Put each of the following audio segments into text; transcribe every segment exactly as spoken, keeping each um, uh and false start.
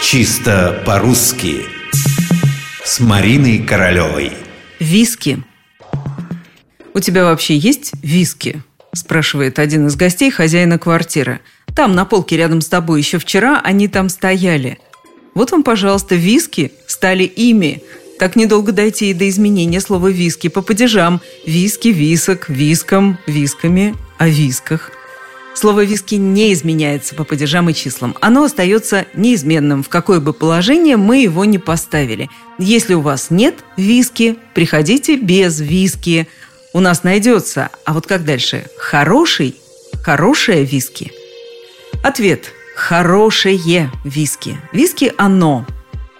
Чисто по-русски с Мариной Королевой. Виски. У тебя вообще есть виски? Спрашивает один из гостей хозяина квартиры. Там на полке рядом с тобой еще вчера они там стояли. Вот вам, пожалуйста, виски стали ими. Так недолго дойти и до изменения слова виски по падежам. Виски, висок, виском, висками, о висках. Слово «виски» не изменяется по падежам и числам. Оно остается неизменным, в какое бы положение мы его ни поставили. Если у вас нет виски, приходите без виски. У нас найдется. А вот как дальше? Хороший? Хорошее виски? Ответ. Хорошее виски. Виски оно.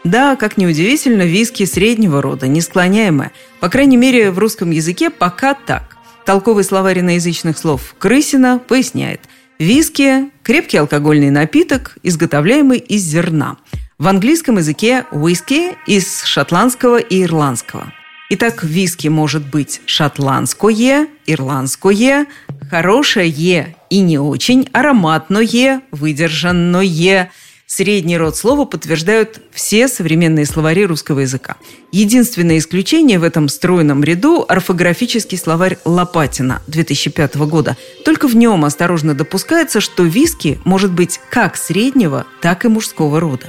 Да, как ни удивительно, виски среднего рода, несклоняемое. По крайней мере, в русском языке пока так. Толковый словарь иноязычных слов «Крысина» поясняет. Виски – крепкий алкогольный напиток, изготовляемый из зерна. В английском языке «уиски» из шотландского и ирландского. Итак, виски может быть шотландское, ирландское, хорошее и не очень, ароматное, выдержанное. Средний род слова подтверждают все современные словари русского языка. Единственное исключение в этом стройном ряду – орфографический словарь «Лопатина» две тысячи пятого года. Только в нем осторожно допускается, что виски может быть как среднего, так и мужского рода.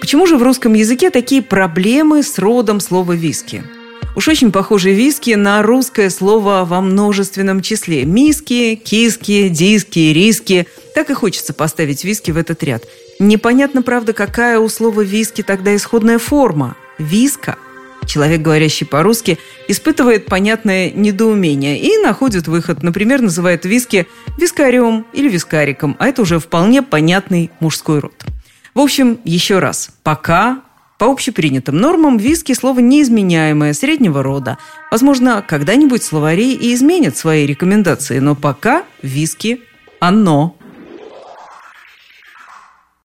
Почему же в русском языке такие проблемы с родом слова «виски»? Уж очень похожи виски на русское слово во множественном числе. Миски, киски, диски, риски. Так и хочется поставить виски в этот ряд. Непонятно, правда, какая у слова «виски» тогда исходная форма. «Виска». Человек, говорящий по-русски, испытывает понятное недоумение и находит выход. Например, называет виски «вискарем» или «вискариком». А это уже вполне понятный мужской род. В общем, еще раз. Пока по общепринятым нормам виски – слово неизменяемое, среднего рода. Возможно, когда-нибудь словари и изменят свои рекомендации, но пока виски – оно.